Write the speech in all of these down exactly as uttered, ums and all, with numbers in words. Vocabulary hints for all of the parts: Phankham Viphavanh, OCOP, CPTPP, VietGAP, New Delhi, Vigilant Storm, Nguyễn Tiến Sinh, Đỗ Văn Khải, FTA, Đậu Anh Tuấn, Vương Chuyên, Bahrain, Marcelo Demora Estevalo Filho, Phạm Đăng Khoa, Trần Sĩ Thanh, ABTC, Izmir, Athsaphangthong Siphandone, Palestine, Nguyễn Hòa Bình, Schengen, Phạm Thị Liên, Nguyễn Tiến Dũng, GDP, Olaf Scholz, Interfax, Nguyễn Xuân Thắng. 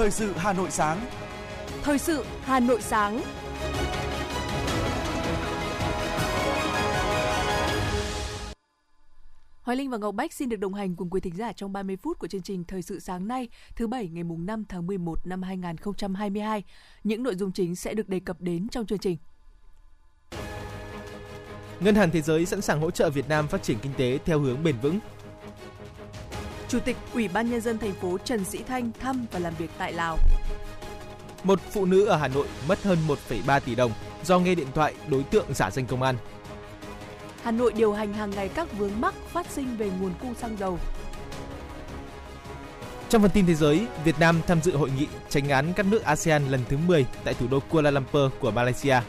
Thời sự Hà Nội sáng. Thời sự Hà Nội sáng. Hoài Linh và Ngọc Bách xin được đồng hành cùng quý thính giả trong ba mươi phút của chương trình Thời sự sáng nay, thứ Bảy ngày năm tháng mười một năm hai nghìn không trăm hai mươi hai. Những nội dung chính sẽ được đề cập đến trong chương trình. Ngân hàng Thế giới sẵn sàng hỗ trợ Việt Nam phát triển kinh tế theo hướng bền vững. Chủ tịch Ủy ban Nhân dân thành phố Trần Sĩ Thanh thăm và làm việc tại Lào. Một phụ nữ ở Hà Nội mất hơn một phẩy ba tỷ đồng do nghe điện thoại đối tượng giả danh công an. Hà Nội điều hành hàng ngày các vướng mắc phát sinh về nguồn cung xăng dầu. Trong phần tin thế giới, Việt Nam tham dự hội nghị chánh án các nước a sê an lần thứ mười tại thủ đô Kuala Lumpur của Malaysia.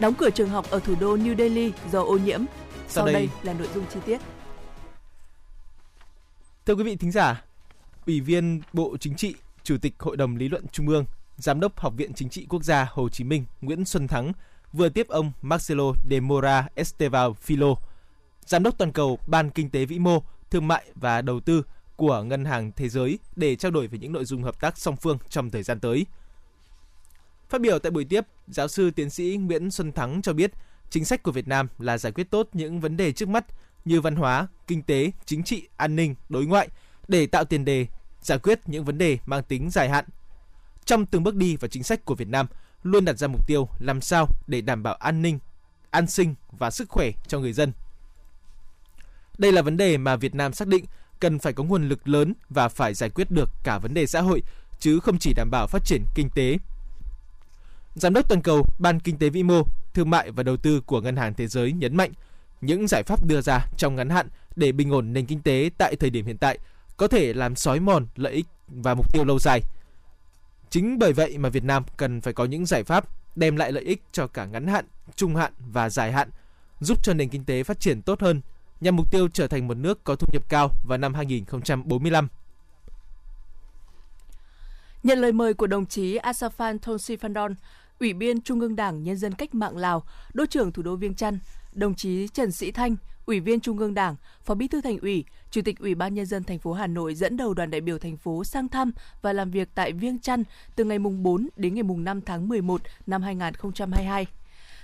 Đóng cửa trường học ở thủ đô New Delhi do ô nhiễm. Sau, Sau đây... đây là nội dung chi tiết. Thưa quý vị thính giả, Ủy viên Bộ Chính trị, Chủ tịch Hội đồng Lý luận Trung ương, Giám đốc Học viện Chính trị Quốc gia Hồ Chí Minh Nguyễn Xuân Thắng vừa tiếp ông Marcelo Demora Estevalo Filho, Giám đốc toàn cầu Ban Kinh tế Vĩ mô, Thương mại và Đầu tư của Ngân hàng Thế giới để trao đổi về những nội dung hợp tác song phương trong thời gian tới. Phát biểu tại buổi tiếp, giáo sư tiến sĩ Nguyễn Xuân Thắng cho biết chính sách của Việt Nam là giải quyết tốt những vấn đề trước mắt như văn hóa, kinh tế, chính trị, an ninh, đối ngoại để tạo tiền đề giải quyết những vấn đề mang tính dài hạn. Trong từng bước đi và chính sách của Việt Nam, luôn đặt ra mục tiêu làm sao để đảm bảo an ninh, an sinh và sức khỏe cho người dân. Đây là vấn đề mà Việt Nam xác định cần phải có nguồn lực lớn và phải giải quyết được cả vấn đề xã hội, chứ không chỉ đảm bảo phát triển kinh tế. Giám đốc toàn cầu Ban Kinh tế Vĩ mô, Thương mại và Đầu tư của Ngân hàng Thế giới nhấn mạnh những giải pháp đưa ra trong ngắn hạn để bình ổn nền kinh tế tại thời điểm hiện tại có thể làm xói mòn lợi ích và mục tiêu lâu dài. Chính bởi vậy mà Việt Nam cần phải có những giải pháp đem lại lợi ích cho cả ngắn hạn, trung hạn và dài hạn, giúp cho nền kinh tế phát triển tốt hơn, nhằm mục tiêu trở thành một nước có thu nhập cao vào năm hai nghìn không trăm bốn mươi lăm. Nhận lời mời của đồng chí Athsaphangthong Siphandone, Ủy viên Trung ương Đảng Nhân dân Cách mạng Lào, Đô trưởng thủ đô Viêng Chăn, đồng chí Trần Sĩ Thanh, Ủy viên Trung ương Đảng, Phó Bí thư Thành ủy, Chủ tịch Ủy ban Nhân dân thành phố Hà Nội dẫn đầu đoàn đại biểu thành phố sang thăm và làm việc tại Viêng Chăn từ ngày bốn đến ngày năm tháng mười một năm hai nghìn không trăm hai mươi hai.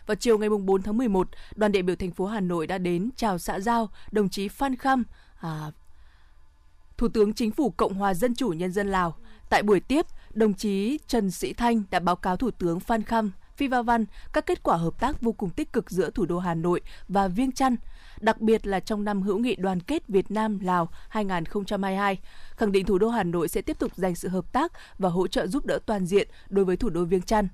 Vào chiều ngày bốn tháng mười một, đoàn đại biểu thành phố Hà Nội đã đến chào xã giao đồng chí Phankham à, Thủ tướng Chính phủ Cộng hòa Dân chủ Nhân dân Lào. Tại buổi tiếp, đồng chí Trần Sĩ Thanh đã báo cáo Thủ tướng Phankham Viphavanh các kết quả hợp tác vô cùng tích cực giữa thủ đô Hà Nội và Viêng Chăn, đặc biệt là trong năm hữu nghị đoàn kết Việt Nam-Lào hai nghìn không trăm hai mươi hai, khẳng định thủ đô Hà Nội sẽ tiếp tục dành sự hợp tác và hỗ trợ giúp đỡ toàn diện đối với thủ đô Viêng Chăn.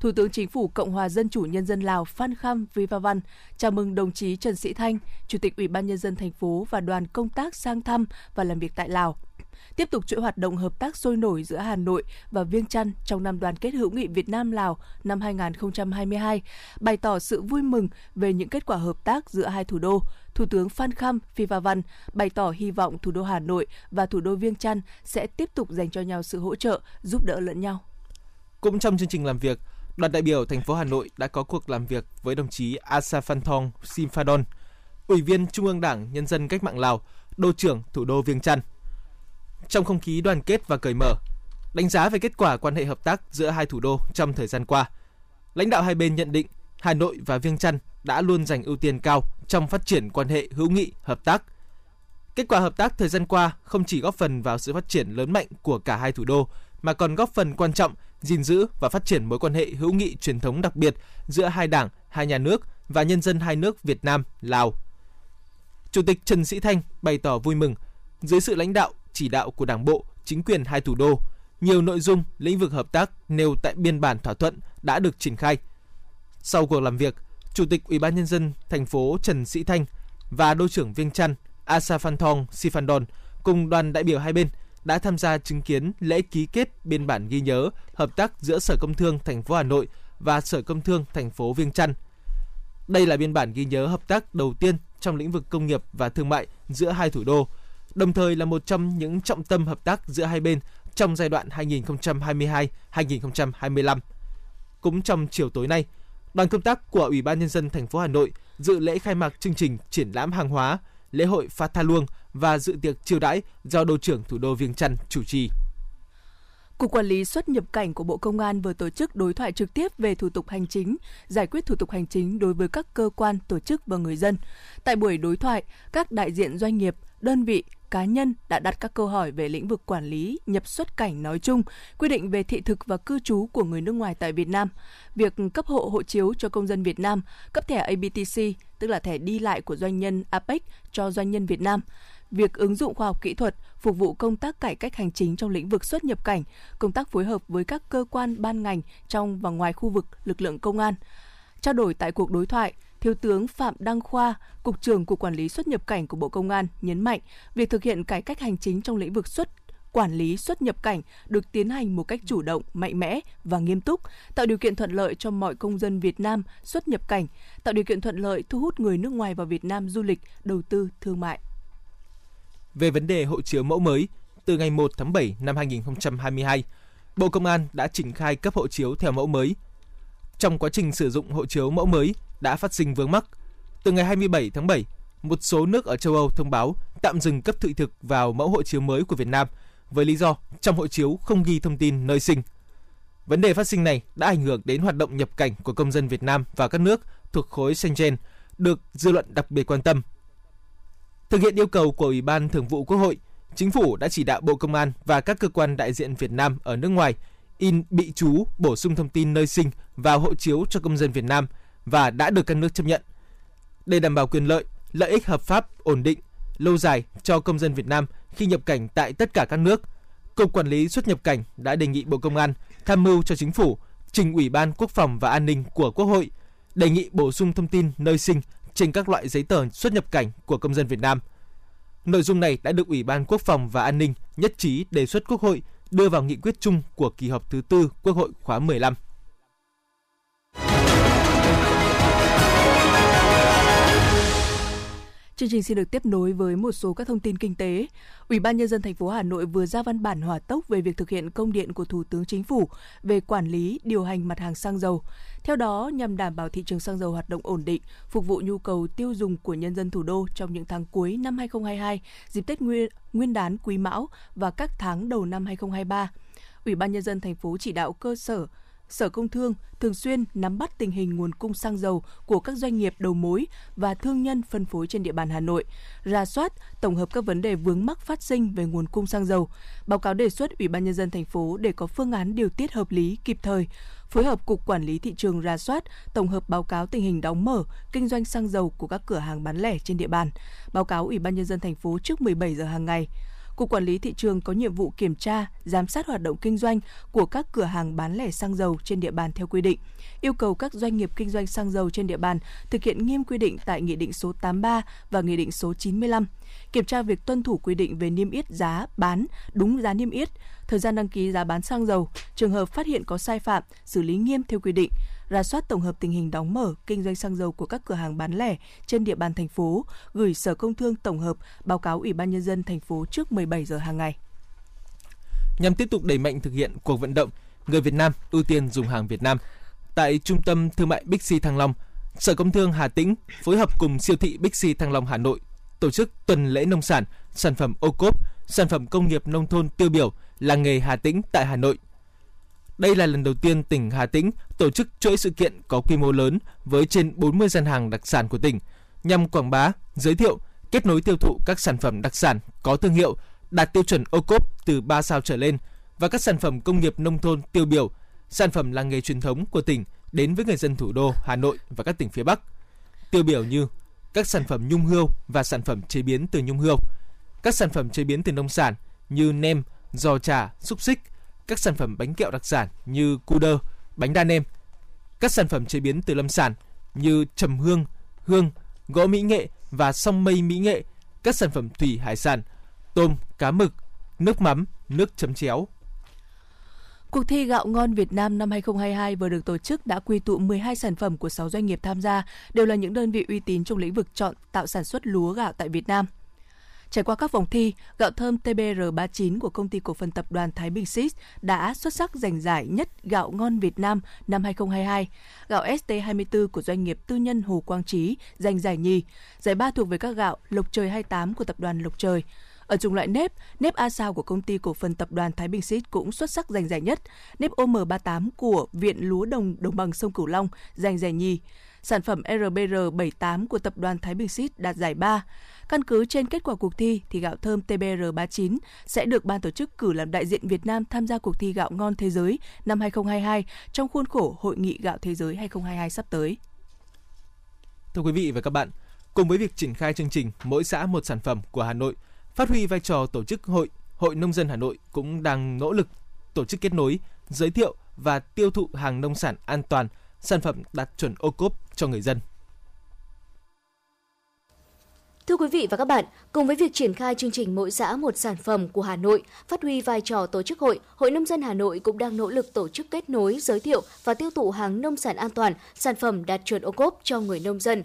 Thủ tướng Chính phủ Cộng hòa Dân chủ Nhân dân Lào Phankham Viphavanh chào mừng đồng chí Trần Sĩ Thanh, Chủ tịch Ủy ban Nhân dân thành phố và đoàn công tác sang thăm và làm việc tại Lào. Tiếp tục chuỗi hoạt động hợp tác sôi nổi giữa Hà Nội và Viêng Chăn trong năm đoàn kết hữu nghị Việt Nam-Lào năm hai nghìn không trăm hai mươi hai, bày tỏ sự vui mừng về những kết quả hợp tác giữa hai thủ đô. Thủ tướng Phankham Viphavanh bày tỏ hy vọng thủ đô Hà Nội và thủ đô Viêng Chăn sẽ tiếp tục dành cho nhau sự hỗ trợ, giúp đỡ lẫn nhau. Cũng trong chương trình làm việc, đoàn đại biểu thành phố Hà Nội đã có cuộc làm việc với đồng chí Athsaphangthong Siphandone, Ủy viên Trung ương Đảng Nhân dân Cách mạng Lào, Đô trưởng thủ đô Viêng Chăn. Trong không khí đoàn kết và cởi mở, đánh giá về kết quả quan hệ hợp tác giữa hai thủ đô trong thời gian qua, lãnh đạo hai bên nhận định Hà Nội và Viêng Chăn đã luôn dành ưu tiên cao trong phát triển quan hệ hữu nghị, hợp tác. Kết quả hợp tác thời gian qua không chỉ góp phần vào sự phát triển lớn mạnh của cả hai thủ đô, mà còn góp phần quan trọng gìn giữ và phát triển mối quan hệ hữu nghị truyền thống đặc biệt giữa hai đảng, hai nhà nước và nhân dân hai nước Việt Nam, Lào. Chủ tịch Trần Sĩ Thanh bày tỏ vui mừng dưới sự lãnh đạo, chỉ đạo của Đảng bộ, chính quyền hai thủ đô, nhiều nội dung, lĩnh vực hợp tác nêu tại biên bản thỏa thuận đã được triển khai. Sau cuộc làm việc, Chủ tịch Ủy ban Nhân dân thành phố Trần Sĩ Thanh và Đô trưởng Viêng Chăn Athsaphangthong Siphandone cùng đoàn đại biểu hai bên đã tham gia chứng kiến lễ ký kết biên bản ghi nhớ hợp tác giữa Sở Công Thương thành phố Hà Nội và Sở Công Thương thành phố Viêng Chăn. Đây là biên bản ghi nhớ hợp tác đầu tiên trong lĩnh vực công nghiệp và thương mại giữa hai thủ đô, đồng thời là một trong những trọng tâm hợp tác giữa hai bên trong giai đoạn hai nghìn không trăm hai mươi hai đến hai nghìn không trăm hai mươi lăm. Cũng trong chiều tối nay, đoàn công tác của Ủy ban Nhân dân thành phố Hà Nội dự lễ khai mạc chương trình triển lãm hàng hóa, lễ hội Phá Tha Luông và dự tiệc chiêu đãi do Đô trưởng thủ đô Viêng Chăn chủ trì. Cục Quản lý xuất nhập cảnh của Bộ Công an vừa tổ chức đối thoại trực tiếp về thủ tục hành chính, giải quyết thủ tục hành chính đối với các cơ quan, tổ chức và người dân. Tại buổi đối thoại, các đại diện doanh nghiệp, đơn vị, cá nhân đã đặt các câu hỏi về lĩnh vực quản lý, nhập xuất cảnh nói chung, quy định về thị thực và cư trú của người nước ngoài tại Việt Nam, việc cấp hộ hộ chiếu cho công dân Việt Nam, cấp thẻ a bê tê xê, tức là thẻ đi lại của doanh nhân a pếch cho doanh nhân Việt Nam, việc ứng dụng khoa học kỹ thuật, phục vụ công tác cải cách hành chính trong lĩnh vực xuất nhập cảnh, công tác phối hợp với các cơ quan ban ngành trong và ngoài khu vực lực lượng công an. Trao đổi tại cuộc đối thoại, Thiếu tướng Phạm Đăng Khoa, Cục trưởng Cục Quản lý xuất nhập cảnh của Bộ Công an nhấn mạnh việc thực hiện cải cách hành chính trong lĩnh vực xuất quản lý xuất nhập cảnh được tiến hành một cách chủ động, mạnh mẽ và nghiêm túc, tạo điều kiện thuận lợi cho mọi công dân Việt Nam xuất nhập cảnh, tạo điều kiện thuận lợi thu hút người nước ngoài vào Việt Nam du lịch, đầu tư, thương mại. Về vấn đề hộ chiếu mẫu mới, từ ngày một tháng bảy năm hai nghìn không trăm hai mươi hai, Bộ Công an đã triển khai cấp hộ chiếu theo mẫu mới. Trong quá trình sử dụng hộ chiếu mẫu mới đã phát sinh vướng mắc. Từ ngày hai mươi bảy tháng bảy, một số nước ở châu Âu thông báo tạm dừng cấp thị thực vào mẫu hộ chiếu mới của Việt Nam với lý do trong hộ chiếu không ghi thông tin nơi sinh. Vấn đề phát sinh này đã ảnh hưởng đến hoạt động nhập cảnh của công dân Việt Nam và các nước thuộc khối Schengen, được dư luận đặc biệt quan tâm. Thực hiện yêu cầu của Ủy ban Thường vụ Quốc hội, Chính phủ đã chỉ đạo Bộ Công an và các cơ quan đại diện Việt Nam ở nước ngoài in bị chú bổ sung thông tin nơi sinh vào hộ chiếu cho công dân Việt Nam và đã được các nước chấp nhận. Để đảm bảo quyền lợi, lợi ích hợp pháp, ổn định, lâu dài cho công dân Việt Nam khi nhập cảnh tại tất cả các nước, Cục Quản lý xuất nhập cảnh đã đề nghị Bộ Công an tham mưu cho Chính phủ trình Ủy ban Quốc phòng và An ninh của Quốc hội đề nghị bổ sung thông tin nơi sinh trên các loại giấy tờ xuất nhập cảnh của công dân Việt Nam. Nội dung này đã được Ủy ban Quốc phòng và An ninh nhất trí đề xuất Quốc hội đưa vào nghị quyết chung của kỳ họp thứ tư Quốc hội khóa mười lăm. Chương trình xin được tiếp nối với một số các thông tin kinh tế. Ủy ban Nhân dân thành phố Hà Nội vừa ra văn bản hỏa tốc về việc thực hiện công điện của Thủ tướng Chính phủ về quản lý, điều hành mặt hàng xăng dầu. Theo đó, nhằm đảm bảo thị trường xăng dầu hoạt động ổn định, phục vụ nhu cầu tiêu dùng của nhân dân thủ đô trong những tháng cuối năm hai nghìn không trăm hai mươi hai, dịp Tết Nguyên, Nguyên đán Quý Mão và các tháng đầu năm hai nghìn không trăm hai mươi ba, Ủy ban Nhân dân thành phố chỉ đạo cơ sở Sở Công Thương thường xuyên nắm bắt tình hình nguồn cung xăng dầu của các doanh nghiệp đầu mối và thương nhân phân phối trên địa bàn Hà Nội, rà soát, tổng hợp các vấn đề vướng mắc phát sinh về nguồn cung xăng dầu, báo cáo đề xuất Ủy ban Nhân dân thành phố để có phương án điều tiết hợp lý, kịp thời, phối hợp Cục Quản lý Thị trường rà soát, tổng hợp báo cáo tình hình đóng mở, kinh doanh xăng dầu của các cửa hàng bán lẻ trên địa bàn, báo cáo Ủy ban Nhân dân thành phố trước mười bảy giờ hàng ngày. Cục Quản lý Thị trường có nhiệm vụ kiểm tra, giám sát hoạt động kinh doanh của các cửa hàng bán lẻ xăng dầu trên địa bàn theo quy định, yêu cầu các doanh nghiệp kinh doanh xăng dầu trên địa bàn thực hiện nghiêm quy định tại Nghị định số tám mươi ba và Nghị định số chín mươi lăm, kiểm tra việc tuân thủ quy định về niêm yết giá bán đúng giá niêm yết, thời gian đăng ký giá bán xăng dầu, trường hợp phát hiện có sai phạm, xử lý nghiêm theo quy định, rà soát tổng hợp tình hình đóng mở, kinh doanh xăng dầu của các cửa hàng bán lẻ trên địa bàn thành phố, gửi Sở Công Thương tổng hợp, báo cáo Ủy ban Nhân dân thành phố trước mười bảy giờ hàng ngày. Nhằm tiếp tục đẩy mạnh thực hiện cuộc vận động người Việt Nam ưu tiên dùng hàng Việt Nam, tại Trung tâm Thương mại Bixi Thăng Long, Sở Công Thương Hà Tĩnh phối hợp cùng siêu thị Bixi Thăng Long Hà Nội tổ chức tuần lễ nông sản, sản phẩm ô cốp, sản phẩm công nghiệp nông thôn tiêu biểu làng nghề Hà Tĩnh tại Hà Nội. Đây là lần đầu tiên tỉnh Hà Tĩnh tổ chức chuỗi sự kiện có quy mô lớn với trên bốn mươi gian hàng đặc sản của tỉnh, nhằm quảng bá, giới thiệu, kết nối tiêu thụ các sản phẩm đặc sản có thương hiệu đạt tiêu chuẩn ô cốp từ ba sao trở lên và các sản phẩm công nghiệp nông thôn tiêu biểu, sản phẩm làng nghề truyền thống của tỉnh đến với người dân thủ đô Hà Nội và các tỉnh phía Bắc. Tiêu biểu như các sản phẩm nhung hươu và sản phẩm chế biến từ nhung hươu, các sản phẩm chế biến từ nông sản như nem, giò chả, xúc xích, các sản phẩm bánh kẹo đặc sản như cu đơ, bánh đa nem, các sản phẩm chế biến từ lâm sản như trầm hương, hương, gỗ mỹ nghệ và song mây mỹ nghệ, các sản phẩm thủy hải sản, tôm, cá mực, nước mắm, nước chấm chéo. Cuộc thi Gạo Ngon Việt Nam năm hai nghìn không trăm hai mươi hai vừa được tổ chức đã quy tụ mười hai sản phẩm của sáu doanh nghiệp tham gia, đều là những đơn vị uy tín trong lĩnh vực chọn tạo sản xuất lúa gạo tại Việt Nam. Trải qua các vòng thi, gạo thơm tê bê rờ ba mươi chín của Công ty Cổ phần Tập đoàn Thái Bình Xít đã xuất sắc giành giải nhất Gạo Ngon Việt Nam năm hai nghìn không trăm hai mươi hai. Gạo ét tê hai mươi tư của doanh nghiệp tư nhân Hồ Quang Trí giành giải nhì. Giải ba thuộc về các gạo Lộc Trời hai mươi tám của Tập đoàn Lộc Trời. Ở chủng loại nếp, nếp A Sao của công ty cổ phần tập đoàn Thái Bình Xít cũng xuất sắc giành giải nhất, nếp O M ba mươi tám của Viện Lúa Đồng Đồng bằng sông Cửu Long giành giải nhì. Sản phẩm R B R bảy mươi tám của tập đoàn Thái Bình Xít đạt giải ba. Căn cứ trên kết quả cuộc thi thì gạo thơm T B R ba mươi chín sẽ được ban tổ chức cử làm đại diện Việt Nam tham gia cuộc thi gạo ngon thế giới năm hai không hai hai trong khuôn khổ Hội nghị gạo thế giới hai không hai hai sắp tới. Thưa quý vị và các bạn, cùng với việc triển khai chương trình mỗi xã một sản phẩm của Hà Nội, phát huy vai trò tổ chức hội, Hội Nông dân Hà Nội cũng đang nỗ lực tổ chức kết nối, giới thiệu và tiêu thụ hàng nông sản an toàn, sản phẩm đạt chuẩn ô cốp cho người dân. Thưa quý vị và các bạn, cùng với việc triển khai chương trình mỗi xã một sản phẩm của Hà Nội, phát huy vai trò tổ chức hội, Hội Nông dân Hà Nội cũng đang nỗ lực tổ chức kết nối, giới thiệu và tiêu thụ hàng nông sản an toàn, sản phẩm đạt chuẩn ô cốp cho người nông dân.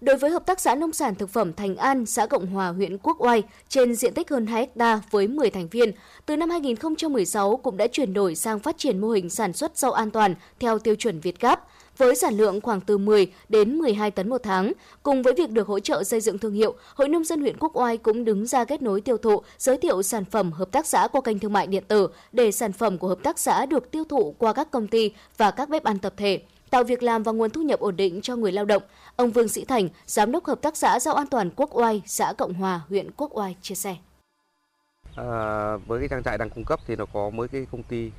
Đối với Hợp tác xã Nông sản Thực phẩm Thành An, xã Cộng Hòa, huyện Quốc Oai, trên diện tích hơn hai héc ta với mười thành viên, từ năm hai không một sáu cũng đã chuyển đổi sang phát triển mô hình sản xuất rau an toàn theo tiêu chuẩn VietGAP, với sản lượng khoảng từ mười đến mười hai tấn một tháng. Cùng với việc được hỗ trợ xây dựng thương hiệu, Hội Nông dân huyện Quốc Oai cũng đứng ra kết nối tiêu thụ, giới thiệu sản phẩm hợp tác xã qua kênh thương mại điện tử để sản phẩm của hợp tác xã được tiêu thụ qua các công ty và các bếp ăn tập thể, tạo việc làm và nguồn thu nhập ổn định cho người lao động. Ông Vương Sĩ Thành, Giám đốc Hợp tác xã Rau An toàn Quốc Oai, xã Cộng Hòa, huyện Quốc Oai chia sẻ. À, với cái trang trại đang cung cấp thì nó có mấy cái công ty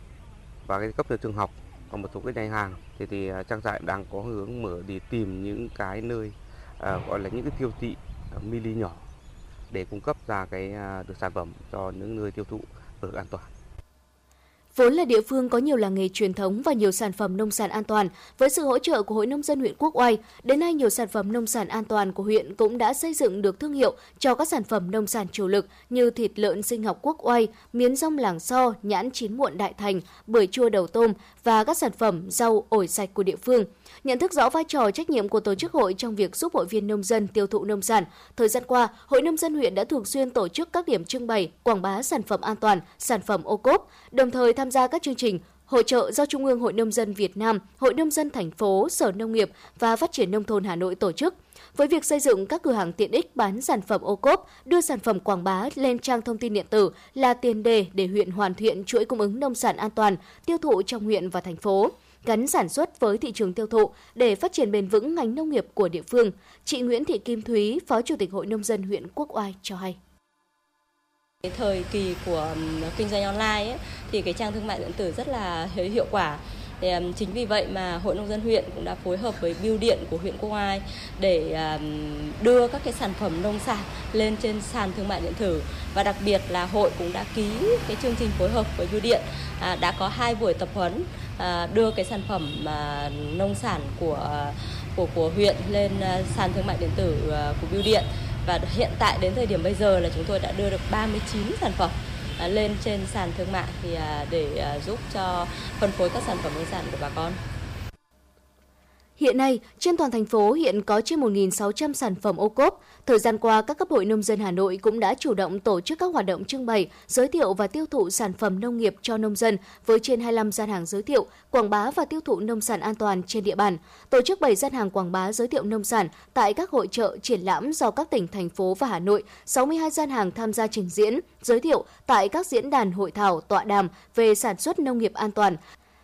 và cái cấp trường học, còn một số cái nhà hàng. Thì, thì trang trại đang có hướng mở để tìm những cái nơi à, gọi là những cái siêu thị à, mini nhỏ để cung cấp ra cái à, được sản phẩm cho những nơi tiêu thụ ở an toàn. Vốn là địa phương có nhiều làng nghề truyền thống và nhiều sản phẩm nông sản an toàn, với sự hỗ trợ của Hội Nông dân huyện Quốc Oai, đến nay nhiều sản phẩm nông sản an toàn của huyện cũng đã xây dựng được thương hiệu cho các sản phẩm nông sản chủ lực như thịt lợn sinh học Quốc Oai, miến rong làng So, nhãn chín muộn Đại Thành, bưởi chua Đầu Tôm và các sản phẩm rau ổi sạch của địa phương. Nhận thức rõ vai trò trách nhiệm của tổ chức hội trong việc giúp hội viên nông dân tiêu thụ nông sản, thời gian qua, Hội Nông dân huyện đã thường xuyên tổ chức các điểm trưng bày, quảng bá sản phẩm an toàn, sản phẩm ô cốp, đồng thời tham gia các chương trình hỗ trợ do Trung ương Hội Nông dân Việt Nam, Hội Nông dân thành phố, Sở Nông nghiệp và Phát triển Nông thôn Hà Nội tổ chức. Với việc xây dựng các cửa hàng tiện ích bán sản phẩm ô cốp, đưa sản phẩm quảng bá lên trang thông tin điện tử là tiền đề để huyện hoàn thiện chuỗi cung ứng nông sản an toàn, tiêu thụ trong huyện và thành phố, gắn sản xuất với thị trường tiêu thụ để phát triển bền vững ngành nông nghiệp của địa phương. Chị Nguyễn Thị Kim Thúy, Phó Chủ tịch Hội Nông dân huyện Quốc Oai cho hay. Cái thời kỳ của kinh doanh online ấy, thì cái trang thương mại điện tử rất là hiệu quả. Thì chính vì vậy mà Hội Nông dân huyện cũng đã phối hợp với bưu điện của huyện Quốc Oai để đưa các cái sản phẩm nông sản lên trên sàn thương mại điện tử, và đặc biệt là hội cũng đã ký cái chương trình phối hợp với bưu điện, đã có hai buổi tập huấn đưa cái sản phẩm nông sản của của của huyện lên sàn thương mại điện tử của bưu điện, và hiện tại đến thời điểm bây giờ là chúng tôi đã đưa được ba mươi chín sản phẩm lên trên sàn thương mại thì để giúp cho phân phối các sản phẩm nông sản của bà con. Hiện nay, trên toàn thành phố hiện có trên một nghìn sáu trăm sản phẩm ô cốp. Thời gian qua, các cấp hội nông dân Hà Nội cũng đã chủ động tổ chức các hoạt động trưng bày, giới thiệu và tiêu thụ sản phẩm nông nghiệp cho nông dân với trên hai mươi lăm gian hàng giới thiệu, quảng bá và tiêu thụ nông sản an toàn trên địa bàn, tổ chức bảy gian hàng quảng bá giới thiệu nông sản tại các hội chợ, triển lãm do các tỉnh, thành phố và Hà Nội, sáu mươi hai gian hàng tham gia trình diễn, giới thiệu tại các diễn đàn, hội thảo, tọa đàm về sản xuất nông nghiệp an toàn,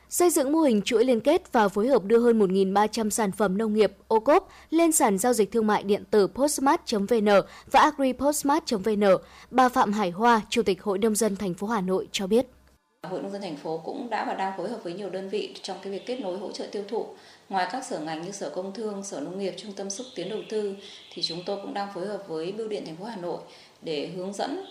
xây dựng mô hình chuỗi liên kết và phối hợp đưa hơn một nghìn ba trăm sản phẩm nông nghiệp ô cốp lên sàn giao dịch thương mại điện tử postmart chấm vê en và agri postmart chấm vê en. Bà Phạm Hải Hoa, Chủ tịch Hội Nông dân thành phố Hà Nội cho biết. Hội Nông dân thành phố cũng đã và đang phối hợp với nhiều đơn vị trong cái việc kết nối hỗ trợ tiêu thụ. Ngoài các sở ngành như Sở Công Thương, Sở Nông nghiệp, Trung tâm xúc tiến đầu tư thì chúng tôi cũng đang phối hợp với Bưu điện thành phố Hà Nội để hướng dẫn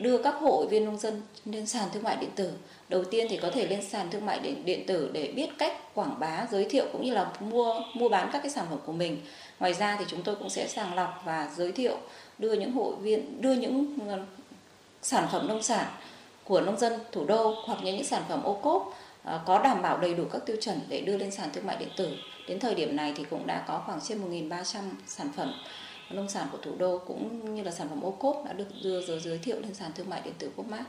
đưa các hội viên nông dân lên sàn thương mại điện tử. Đầu tiên thì có thể lên sàn thương mại điện, điện tử để biết cách quảng bá, giới thiệu cũng như là mua mua bán các cái sản phẩm của mình. Ngoài ra thì chúng tôi cũng sẽ sàng lọc và giới thiệu đưa những hội viên đưa những sản phẩm nông sản của nông dân thủ đô hoặc những sản phẩm ô cốp có đảm bảo đầy đủ các tiêu chuẩn để đưa lên sàn thương mại điện tử. Đến thời điểm này thì cũng đã có khoảng trên một nghìn ba trăm sản phẩm nông sản của thủ đô cũng như là sản phẩm ô cốp đã được đưa giới thiệu lên sàn thương mại điện tử Postmart.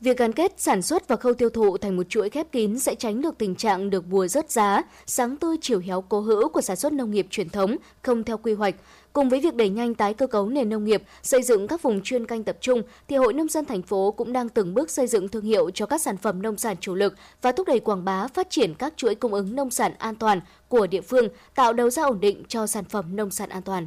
Việc gắn kết sản xuất và khâu tiêu thụ thành một chuỗi khép kín sẽ tránh được tình trạng được bùa rớt giá, sáng tươi chiều héo cố hữu của sản xuất nông nghiệp truyền thống không theo quy hoạch. Cùng với việc đẩy nhanh tái cơ cấu nền nông nghiệp, xây dựng các vùng chuyên canh tập trung, thì Hội Nông dân thành phố cũng đang từng bước xây dựng thương hiệu cho các sản phẩm nông sản chủ lực và thúc đẩy quảng bá phát triển các chuỗi cung ứng nông sản an toàn của địa phương, tạo đầu ra ổn định cho sản phẩm nông sản an toàn.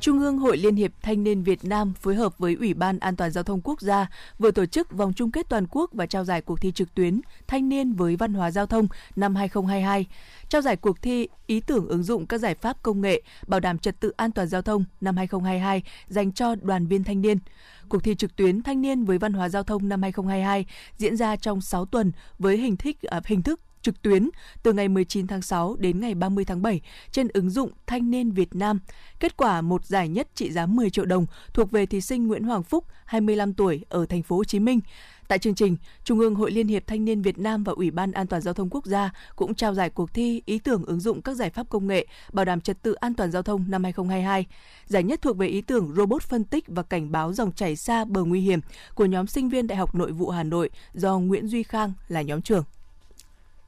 Trung ương Hội Liên hiệp Thanh niên Việt Nam phối hợp với Ủy ban An toàn Giao thông Quốc gia vừa tổ chức vòng chung kết toàn quốc và trao giải cuộc thi trực tuyến Thanh niên với văn hóa giao thông năm hai không hai hai, trao giải cuộc thi Ý tưởng ứng dụng các giải pháp công nghệ bảo đảm trật tự an toàn giao thông năm hai không hai hai dành cho đoàn viên thanh niên. Cuộc thi trực tuyến Thanh niên với văn hóa giao thông năm hai không hai hai diễn ra trong sáu tuần với hình thức, hình thức trực tuyến từ ngày mười chín tháng sáu đến ngày ba mươi tháng bảy trên ứng dụng Thanh niên Việt Nam. Kết quả một giải nhất trị giá mười triệu đồng thuộc về thí sinh Nguyễn Hoàng Phúc, hai mươi lăm tuổi ở thành phố Hồ Chí Minh. Tại chương trình, Trung ương Hội Liên hiệp Thanh niên Việt Nam và Ủy ban An toàn Giao thông Quốc gia cũng trao giải cuộc thi Ý tưởng ứng dụng các giải pháp công nghệ bảo đảm trật tự an toàn giao thông năm hai không hai hai. Giải nhất thuộc về ý tưởng robot phân tích và cảnh báo dòng chảy xa bờ nguy hiểm của nhóm sinh viên Đại học Nội vụ Hà Nội do Nguyễn Duy Khang là nhóm trưởng.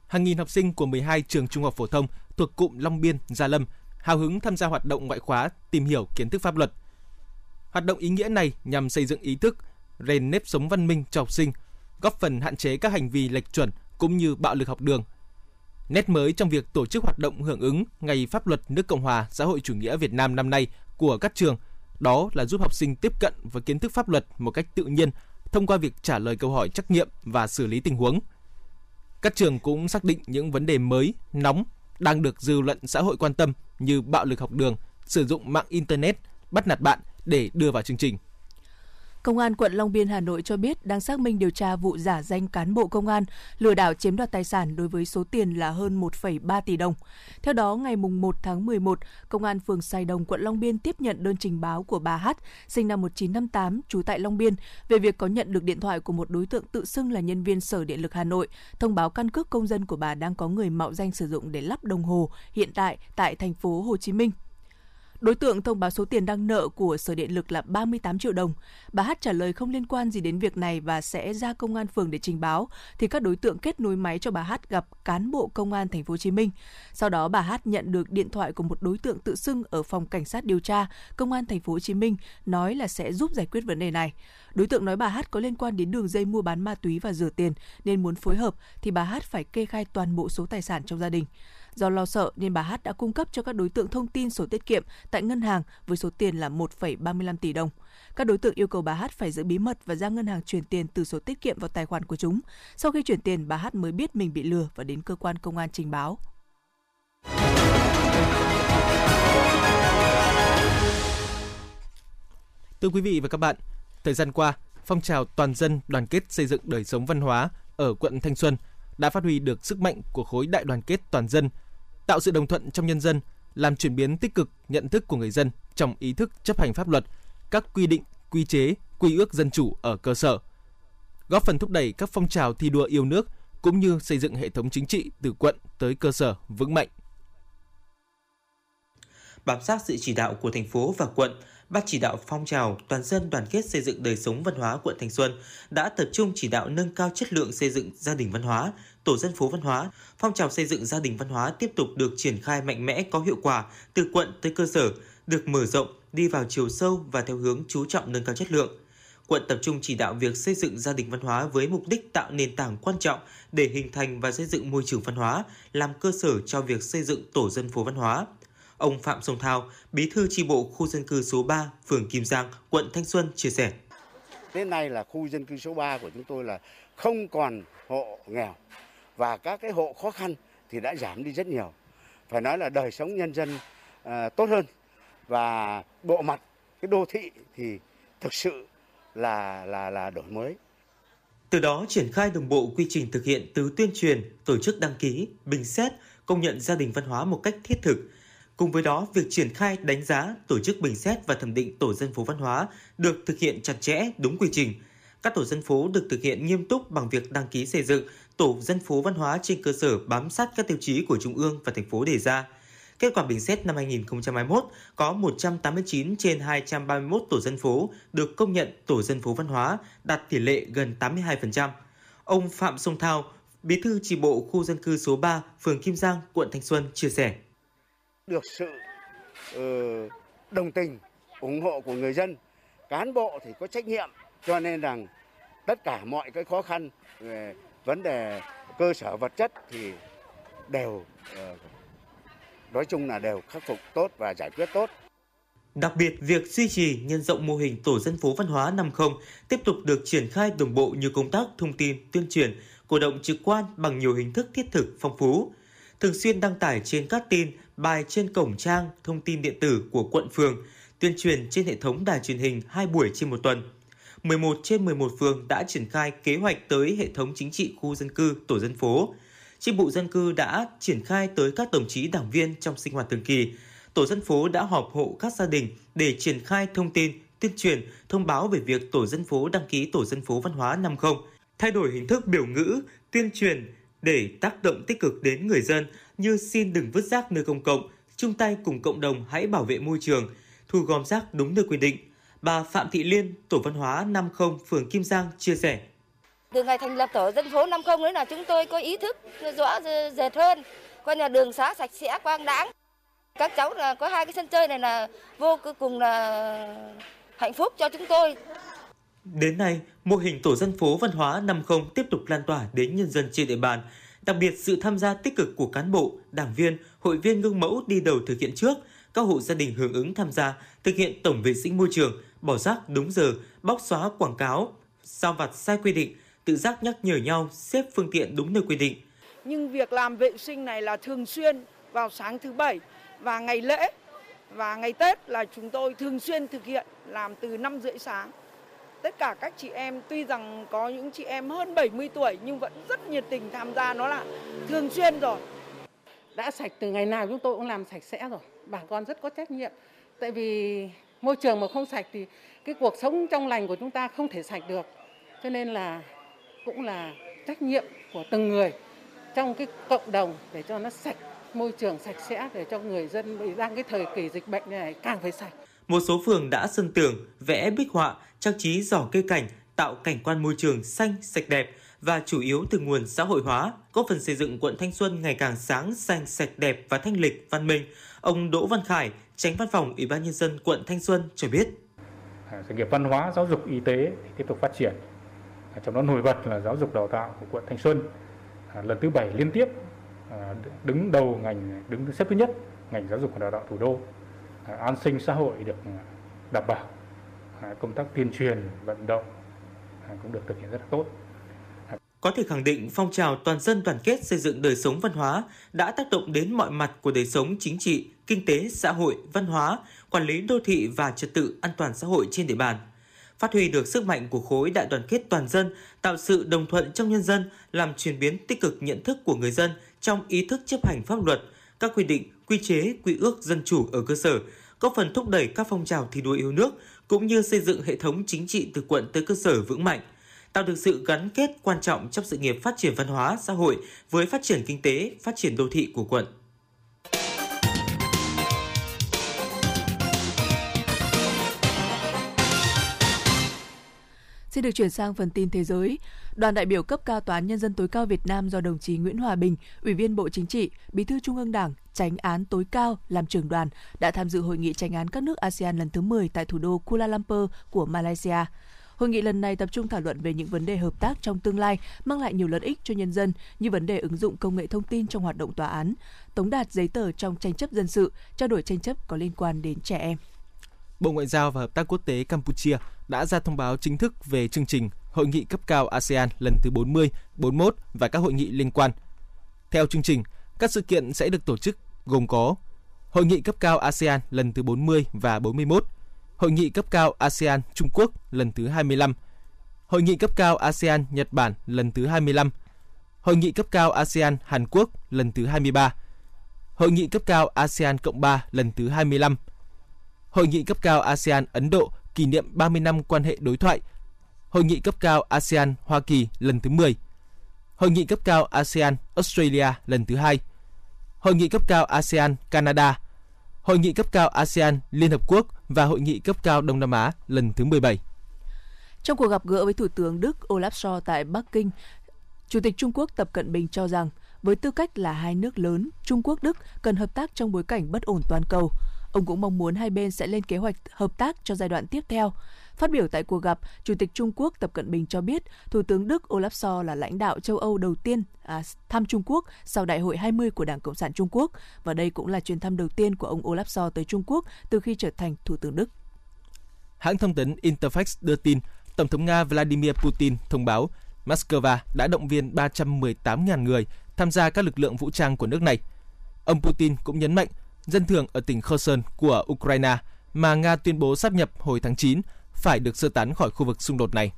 Hàng nghìn học sinh của mười hai trường trung học phổ thông thuộc cụm Long Biên, Gia Lâm hào hứng tham gia hoạt động ngoại khóa tìm hiểu kiến thức pháp luật. Hoạt động ý nghĩa này nhằm xây dựng ý thức, rèn nếp sống văn minh cho học sinh, góp phần hạn chế các hành vi lệch chuẩn cũng như bạo lực học đường. Nét mới trong việc tổ chức hoạt động hưởng ứng Ngày Pháp luật nước Cộng hòa xã hội chủ nghĩa Việt Nam năm nay của các trường, đó là giúp học sinh tiếp cận với kiến thức pháp luật một cách tự nhiên thông qua việc trả lời câu hỏi trắc nghiệm và xử lý tình huống. Các trường cũng xác định những vấn đề mới, nóng, đang được dư luận xã hội quan tâm như bạo lực học đường, sử dụng mạng Internet, bắt nạt bạn để đưa vào chương trình. Công an quận Long Biên, Hà Nội cho biết đang xác minh điều tra vụ giả danh cán bộ công an lừa đảo chiếm đoạt tài sản đối với số tiền là hơn một phẩy ba tỷ đồng. Theo đó, ngày mùng một tháng mười một, Công an phường Sài Đồng, quận Long Biên tiếp nhận đơn trình báo của bà H, sinh năm một nghìn chín trăm năm mươi tám, trú tại Long Biên, về việc có nhận được điện thoại của một đối tượng tự xưng là nhân viên Sở Điện lực Hà Nội, thông báo căn cước công dân của bà đang có người mạo danh sử dụng để lắp đồng hồ hiện tại tại thành phố Hồ Chí Minh. Đối tượng thông báo số tiền đang nợ của Sở Điện lực là ba mươi tám triệu đồng. Bà Hát trả lời không liên quan gì đến việc này và sẽ ra công an phường để trình báo, thì các đối tượng kết nối máy cho bà Hát gặp cán bộ công an thành phố Hồ Chí Minh. Sau đó bà Hát nhận được điện thoại của một đối tượng tự xưng ở phòng cảnh sát điều tra công an thành phố Hồ Chí Minh nói là sẽ giúp giải quyết vấn đề này. Đối tượng nói bà Hát có liên quan đến đường dây mua bán ma túy và rửa tiền nên muốn phối hợp thì bà Hát phải kê khai toàn bộ số tài sản trong gia đình. Do lo sợ nên bà Hát đã cung cấp cho các đối tượng thông tin sổ tiết kiệm tại ngân hàng với số tiền là một phẩy ba mươi lăm tỷ đồng. Các đối tượng yêu cầu bà Hát phải giữ bí mật và ra ngân hàng chuyển tiền từ sổ tiết kiệm vào tài khoản của chúng. Sau khi chuyển tiền, bà Hát mới biết mình bị lừa và đến cơ quan công an trình báo. Thưa quý vị và các bạn, thời gian qua, phong trào toàn dân đoàn kết xây dựng đời sống văn hóa ở quận Thanh Xuân đã phát huy được sức mạnh của khối đại đoàn kết toàn dân, tạo sự đồng thuận trong nhân dân, làm chuyển biến tích cực nhận thức của người dân trong ý thức chấp hành pháp luật, các quy định, quy chế, quy ước dân chủ ở cơ sở, góp phần thúc đẩy các phong trào thi đua yêu nước cũng như xây dựng hệ thống chính trị từ quận tới cơ sở vững mạnh. Bám sát sự chỉ đạo của thành phố và quận, Ban chỉ đạo phong trào toàn dân đoàn kết xây dựng đời sống văn hóa quận Thanh Xuân đã tập trung chỉ đạo nâng cao chất lượng xây dựng gia đình văn hóa, tổ dân phố văn hóa. Phong trào xây dựng gia đình văn hóa tiếp tục được triển khai mạnh mẽ, có hiệu quả từ quận tới cơ sở, được mở rộng, đi vào chiều sâu và theo hướng chú trọng nâng cao chất lượng. Quận tập trung chỉ đạo việc xây dựng gia đình văn hóa với mục đích tạo nền tảng quan trọng để hình thành và xây dựng môi trường văn hóa, làm cơ sở cho việc xây dựng tổ dân phố văn hóa. Ông Phạm Sông Thao, bí thư chi bộ khu dân cư số ba, phường Kim Giang, quận Thanh Xuân chia sẻ. Đến nay là khu dân cư số ba của chúng tôi là không còn hộ nghèo và các cái hộ khó khăn thì đã giảm đi rất nhiều. Phải nói là đời sống nhân dân à, tốt hơn và bộ mặt cái đô thị thì thực sự là là là đổi mới. Từ đó triển khai đồng bộ quy trình thực hiện từ tuyên truyền, tổ chức đăng ký, bình xét, công nhận gia đình văn hóa một cách thiết thực. Cùng với đó, việc triển khai, đánh giá, tổ chức bình xét và thẩm định tổ dân phố văn hóa được thực hiện chặt chẽ, đúng quy trình. Các tổ dân phố được thực hiện nghiêm túc bằng việc đăng ký xây dựng tổ dân phố văn hóa trên cơ sở bám sát các tiêu chí của Trung ương và thành phố đề ra. Kết quả bình xét năm hai nghìn không trăm hai mươi mốt có một trăm tám mươi chín trên hai trăm ba mươi mốt tổ dân phố được công nhận tổ dân phố văn hóa, đạt tỷ lệ gần tám mươi hai phần trăm. Ông Phạm Sông Thao, bí thư chi bộ khu dân cư số ba, phường Kim Giang, quận Thanh Xuân chia sẻ. Được sự uh, đồng tình, ủng hộ của người dân, cán bộ thì có trách nhiệm, cho nên rằng tất cả mọi cái khó khăn về vấn đề cơ sở vật chất thì đều uh, nói chung là đều khắc phục tốt và giải quyết tốt. Đặc biệt, việc duy trì nhân rộng mô hình tổ dân phố văn hóa năm không tiếp tục được triển khai đồng bộ như công tác thông tin, tuyên truyền, cổ động trực quan bằng nhiều hình thức thiết thực phong phú. Thường xuyên đăng tải trên các tin, bài trên cổng trang, thông tin điện tử của quận phường, tuyên truyền trên hệ thống đài truyền hình hai buổi trên một tuần. mười một trên mười một phường đã triển khai kế hoạch tới hệ thống chính trị khu dân cư, tổ dân phố. Chi bộ dân cư đã triển khai tới các đồng chí đảng viên trong sinh hoạt thường kỳ. Tổ dân phố đã họp hộ các gia đình để triển khai thông tin, tuyên truyền, thông báo về việc tổ dân phố đăng ký tổ dân phố văn hóa năm không, thay đổi hình thức biểu ngữ, tuyên truyền để tác động tích cực đến người dân như xin đừng vứt rác nơi công cộng, chung tay cùng cộng đồng hãy bảo vệ môi trường, thu gom rác đúng nơi quy định. Bà Phạm Thị Liên, tổ văn hóa năm không, phường Kim Giang chia sẻ. Từ ngày thành lập tổ dân phố năm không đấy là chúng tôi có ý thức rõ rệt hơn, coi nhà đường xá sạch sẽ, quang đãng. Các cháu là có hai cái sân chơi này là vô cùng là hạnh phúc cho chúng tôi. Đến nay, mô hình tổ dân phố văn hóa năm không tiếp tục lan tỏa đến nhân dân trên địa bàn, đặc biệt sự tham gia tích cực của cán bộ, đảng viên, hội viên gương mẫu đi đầu thực hiện trước, các hộ gia đình hưởng ứng tham gia, thực hiện tổng vệ sinh môi trường, bỏ rác đúng giờ, bóc xóa quảng cáo, sao vặt sai quy định, tự giác nhắc nhở nhau xếp phương tiện đúng nơi quy định. Nhưng việc làm vệ sinh này là thường xuyên vào sáng thứ Bảy và ngày lễ và ngày Tết là chúng tôi thường xuyên thực hiện, làm từ năm rưỡi sáng. Tất cả các chị em, tuy rằng có những chị em hơn bảy mươi tuổi nhưng vẫn rất nhiệt tình tham gia, nó là thường xuyên rồi. Đã sạch từ ngày nào chúng tôi cũng làm sạch sẽ rồi, bà con rất có trách nhiệm. Tại vì môi trường mà không sạch thì cái cuộc sống trong lành của chúng ta không thể sạch được. Cho nên là cũng là trách nhiệm của từng người trong cái cộng đồng để cho nó sạch, môi trường sạch sẽ để cho người dân bị đang cái thời kỳ dịch bệnh này càng phải sạch. Một số phường đã sơn tường, vẽ bích họa, trang trí giỏ cây cảnh, tạo cảnh quan môi trường xanh, sạch đẹp và chủ yếu từ nguồn xã hội hóa, góp phần xây dựng quận Thanh Xuân ngày càng sáng, xanh, sạch đẹp và thanh lịch, văn minh. Ông Đỗ Văn Khải, Chánh Văn phòng Ủy ban Nhân dân quận Thanh Xuân cho biết. Sự nghiệp văn hóa, giáo dục, y tế thì tiếp tục phát triển. Trong đó nổi bật là giáo dục đào tạo của quận Thanh Xuân lần thứ bảy liên tiếp đứng đầu ngành, đứng xếp thứ nhất ngành giáo dục và đào tạo thủ đô. An sinh xã hội được đảm bảo, công tác tuyên truyền, vận động cũng được thực hiện rất là tốt. Có thể khẳng định phong trào toàn dân đoàn kết xây dựng đời sống văn hóa đã tác động đến mọi mặt của đời sống chính trị, kinh tế, xã hội, văn hóa, quản lý đô thị và trật tự an toàn xã hội trên địa bàn. Phát huy được sức mạnh của khối đại đoàn kết toàn dân, tạo sự đồng thuận trong nhân dân, làm chuyển biến tích cực nhận thức của người dân trong ý thức chấp hành pháp luật, các quy định, quy chế, quy ước dân chủ ở cơ sở, góp phần thúc đẩy các phong trào thi đua yêu nước cũng như xây dựng hệ thống chính trị từ quận tới cơ sở vững mạnh, tạo được sự gắn kết quan trọng trong sự nghiệp phát triển văn hóa xã hội với phát triển kinh tế, phát triển đô thị của quận. Xin được chuyển sang phần tin thế giới. Đoàn đại biểu cấp cao Tòa án Nhân dân tối cao Việt Nam do đồng chí Nguyễn Hòa Bình, Ủy viên Bộ Chính trị, Bí thư Trung ương Đảng, Chánh án tối cao làm trưởng đoàn đã tham dự hội nghị chánh án các nước a sê an lần thứ mười tại thủ đô Kuala Lumpur của Malaysia. Hội nghị lần này tập trung thảo luận về những vấn đề hợp tác trong tương lai mang lại nhiều lợi ích cho nhân dân như vấn đề ứng dụng công nghệ thông tin trong hoạt động tòa án, tống đạt giấy tờ trong tranh chấp dân sự, trao đổi tranh chấp có liên quan đến trẻ em. Bộ Ngoại giao và Hợp tác Quốc tế Campuchia đã ra thông báo chính thức về chương trình Hội nghị cấp cao a sê an lần thứ bốn mươi, bốn mươi mốt và các hội nghị liên quan. Theo chương trình, các sự kiện sẽ được tổ chức gồm có Hội nghị cấp cao a sê an lần thứ bốn mươi và bốn mươi mốt, Hội nghị cấp cao a sê an Trung Quốc lần thứ hai mươi lăm, Hội nghị cấp cao a sê an-Nhật Bản lần thứ hai mươi lăm, Hội nghị cấp cao a sê an-Hàn Quốc lần thứ hai mươi ba, Hội nghị cấp cao a sê an cộng ba lần thứ hai mươi lăm, Hội nghị cấp cao a sê an-Ấn Độ kỷ niệm ba mươi năm quan hệ đối thoại, Hội nghị cấp cao a sê an-Hoa Kỳ lần thứ mười, Hội nghị cấp cao a sê an-Australia lần thứ hai, Hội nghị cấp cao a sê an-Canada, Hội nghị cấp cao a sê an-Liên Hợp Quốc và Hội nghị cấp cao Đông Nam Á lần thứ mười bảy. Trong cuộc gặp gỡ với Thủ tướng Đức Olaf Scholz tại Bắc Kinh, Chủ tịch Trung Quốc Tập Cận Bình cho rằng với tư cách là hai nước lớn, Trung Quốc-Đức cần hợp tác trong bối cảnh bất ổn toàn cầu. Ông cũng mong muốn hai bên sẽ lên kế hoạch hợp tác cho giai đoạn tiếp theo. Phát biểu tại cuộc gặp, Chủ tịch Trung Quốc Tập Cận Bình cho biết Thủ tướng Đức Olaf Scholz là lãnh đạo châu Âu đầu tiên à, thăm Trung Quốc sau Đại hội hai mươi của Đảng Cộng sản Trung Quốc, và đây cũng là chuyến thăm đầu tiên của ông Olaf Scholz tới Trung Quốc từ khi trở thành Thủ tướng Đức. Hãng thông tấn Interfax đưa tin, Tổng thống Nga Vladimir Putin thông báo Moscow đã động viên ba trăm mười tám nghìn người tham gia các lực lượng vũ trang của nước này. Ông Putin cũng nhấn mạnh dân thường ở tỉnh Kherson của Ukraine mà Nga tuyên bố sáp nhập hồi tháng chín phải được sơ tán khỏi khu vực xung đột này.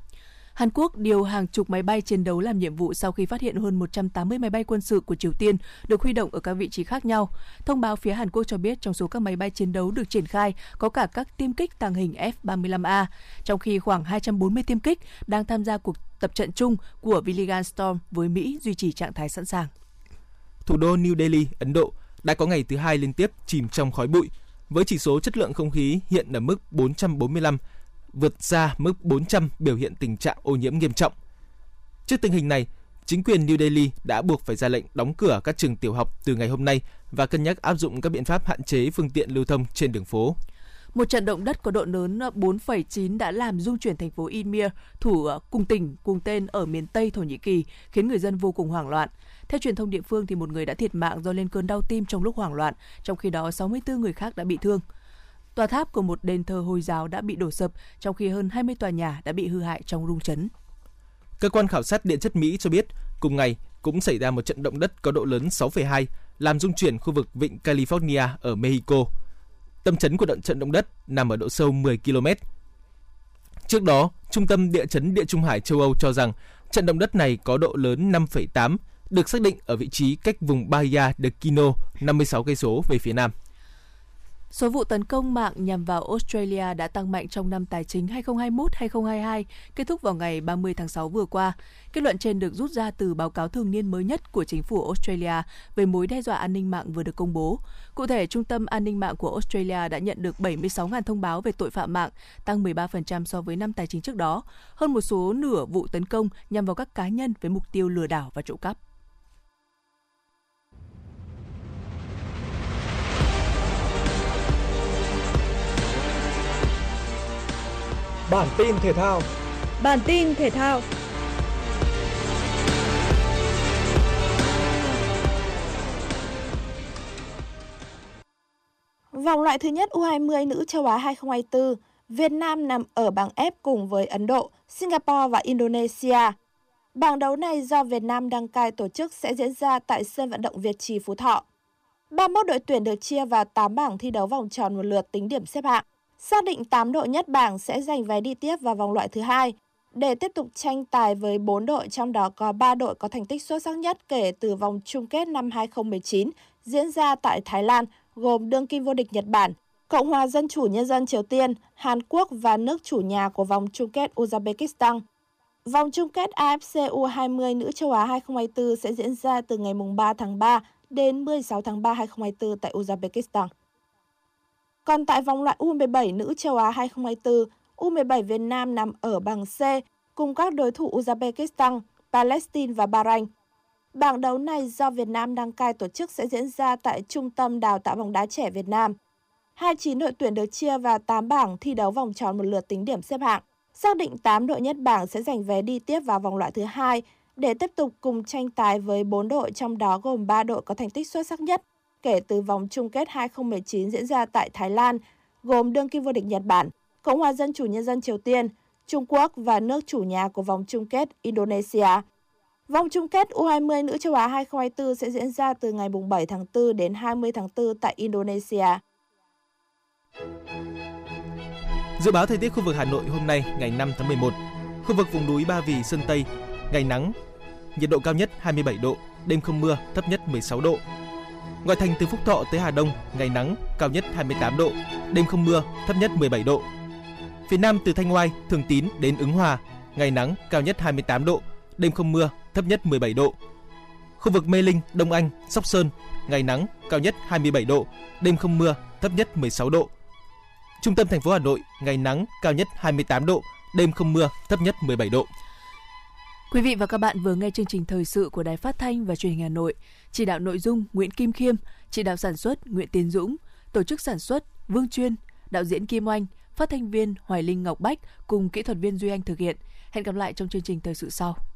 Hàn Quốc điều hàng chục máy bay chiến đấu làm nhiệm vụ sau khi phát hiện hơn một trăm tám mươi máy bay quân sự của Triều Tiên được huy động ở các vị trí khác nhau. Thông báo phía Hàn Quốc cho biết trong số các máy bay chiến đấu được triển khai có cả các tiêm kích tàng hình ép ba mươi lăm a, trong khi khoảng hai trăm bốn mươi tiêm kích đang tham gia cuộc tập trận chung của Vigilant Storm với Mỹ duy trì trạng thái sẵn sàng. Thủ đô New Delhi, Ấn Độ đã có ngày thứ hai liên tiếp chìm trong khói bụi, với chỉ số chất lượng không khí hiện ở mức bốn trăm bốn mươi lăm, vượt xa mức bốn trăm biểu hiện tình trạng ô nhiễm nghiêm trọng. Trước tình hình này, chính quyền New Delhi đã buộc phải ra lệnh đóng cửa các trường tiểu học từ ngày hôm nay và cân nhắc áp dụng các biện pháp hạn chế phương tiện lưu thông trên đường phố. Một trận động đất có độ lớn bốn phẩy chín đã làm rung chuyển thành phố Izmir, thủ cùng tỉnh cùng tên ở miền Tây Thổ Nhĩ Kỳ, khiến người dân vô cùng hoảng loạn. Theo truyền thông địa phương, thì một người đã thiệt mạng do lên cơn đau tim trong lúc hoảng loạn, trong khi đó sáu mươi tư người khác đã bị thương. Tòa tháp của một đền thờ Hồi giáo đã bị đổ sập, trong khi hơn hai mươi tòa nhà đã bị hư hại trong rung chấn. Cơ quan khảo sát địa chất Mỹ cho biết, cùng ngày cũng xảy ra một trận động đất có độ lớn sáu phẩy hai, làm rung chuyển khu vực vịnh California ở Mexico. Tâm chấn của trận động đất nằm ở độ sâu mười ki lô mét. Trước đó, Trung tâm Địa chấn Địa Trung Hải châu Âu cho rằng trận động đất này có độ lớn năm phẩy tám, được xác định ở vị trí cách vùng Bahia de Kino năm mươi sáu cây số về phía nam. Số vụ tấn công mạng nhằm vào Australia đã tăng mạnh trong năm tài chính hai nghìn không trăm hai mươi mốt đến hai nghìn không trăm hai mươi hai, kết thúc vào ngày ba mươi tháng sáu vừa qua. Kết luận trên được rút ra từ báo cáo thường niên mới nhất của chính phủ Australia về mối đe dọa an ninh mạng vừa được công bố. Cụ thể, Trung tâm An ninh mạng của Australia đã nhận được bảy mươi sáu nghìn thông báo về tội phạm mạng, tăng mười ba phần trăm so với năm tài chính trước đó, hơn một số nửa vụ tấn công nhằm vào các cá nhân với mục tiêu lừa đảo và trộm cắp. Bản tin thể thao. Bản tin thể thao. Vòng loại thứ nhất u hai mươi nữ châu Á hai không hai tư, Việt Nam nằm ở bảng F cùng với Ấn Độ, Singapore và Indonesia. Bảng đấu này do Việt Nam đăng cai tổ chức sẽ diễn ra tại sân vận động Việt Trì Phú Thọ. ba mươi mốt đội tuyển được chia vào tám bảng thi đấu vòng tròn một lượt tính điểm xếp hạng. Xác định tám đội nhất bảng sẽ giành vé đi tiếp vào vòng loại thứ hai để tiếp tục tranh tài với bốn đội, trong đó có ba đội có thành tích xuất sắc nhất kể từ vòng chung kết năm hai không một chín diễn ra tại Thái Lan, gồm đương kim vô địch Nhật Bản, Cộng hòa Dân chủ Nhân dân Triều Tiên, Hàn Quốc và nước chủ nhà của vòng chung kết Uzbekistan. Vòng chung kết a ép xê u hai mươi nữ châu Á hai không hai tư sẽ diễn ra từ ngày ba tháng ba đến mười sáu tháng ba năm hai nghìn không trăm hai mươi tư tại Uzbekistan. Còn tại vòng loại u mười bảy nữ châu Á hai không hai tư, u mười bảy Việt Nam nằm ở bảng C cùng các đối thủ Uzbekistan, Palestine và Bahrain. Bảng đấu này do Việt Nam đăng cai tổ chức sẽ diễn ra tại Trung tâm Đào tạo bóng đá trẻ Việt Nam. hai mươi chín đội tuyển được chia vào tám bảng thi đấu vòng tròn một lượt tính điểm xếp hạng. Xác định tám đội nhất bảng sẽ giành vé đi tiếp vào vòng loại thứ hai để tiếp tục cùng tranh tài với bốn đội, trong đó gồm ba đội có thành tích xuất sắc nhất kể từ vòng chung kết hai không một chín diễn ra tại Thái Lan, gồm đương kim vô địch Nhật Bản, Cộng hòa Dân chủ Nhân dân Triều Tiên, Trung Quốc và nước chủ nhà của vòng chung kết Indonesia. Vòng chung kết u hai mươi nữ châu Á hai không hai tư sẽ diễn ra từ ngày bảy tháng tư đến hai mươi tháng tư tại Indonesia. Dự báo thời tiết khu vực Hà Nội hôm nay, ngày năm tháng mười một. Khu vực vùng núi Ba Vì, Sơn Tây, ngày nắng, nhiệt độ cao nhất hai mươi bảy độ, đêm không mưa, thấp nhất mười sáu độ. Ngoại thành từ Phúc Thọ tới Hà Đông, ngày nắng, cao nhất hai mươi tám độ, đêm không mưa, thấp nhất mười bảy độ. Phía Nam từ Thanh Oai, Thường Tín đến Ứng Hòa, ngày nắng, cao nhất hai mươi tám độ, đêm không mưa, thấp nhất mười bảy độ. Khu vực Mê Linh, Đông Anh, Sóc Sơn, ngày nắng, cao nhất hai mươi bảy độ, đêm không mưa, thấp nhất mười sáu độ. Trung tâm thành phố Hà Nội, ngày nắng, cao nhất hai mươi tám độ, đêm không mưa, thấp nhất mười bảy độ. Quý vị và các bạn vừa nghe chương trình thời sự của Đài Phát thanh và Truyền hình Hà Nội. Chỉ đạo nội dung Nguyễn Kim Khiêm, chỉ đạo sản xuất Nguyễn Tiến Dũng, tổ chức sản xuất Vương Chuyên, đạo diễn Kim Oanh, phát thanh viên Hoài Linh Ngọc Bách cùng kỹ thuật viên Duy Anh thực hiện. Hẹn gặp lại trong chương trình thời sự sau.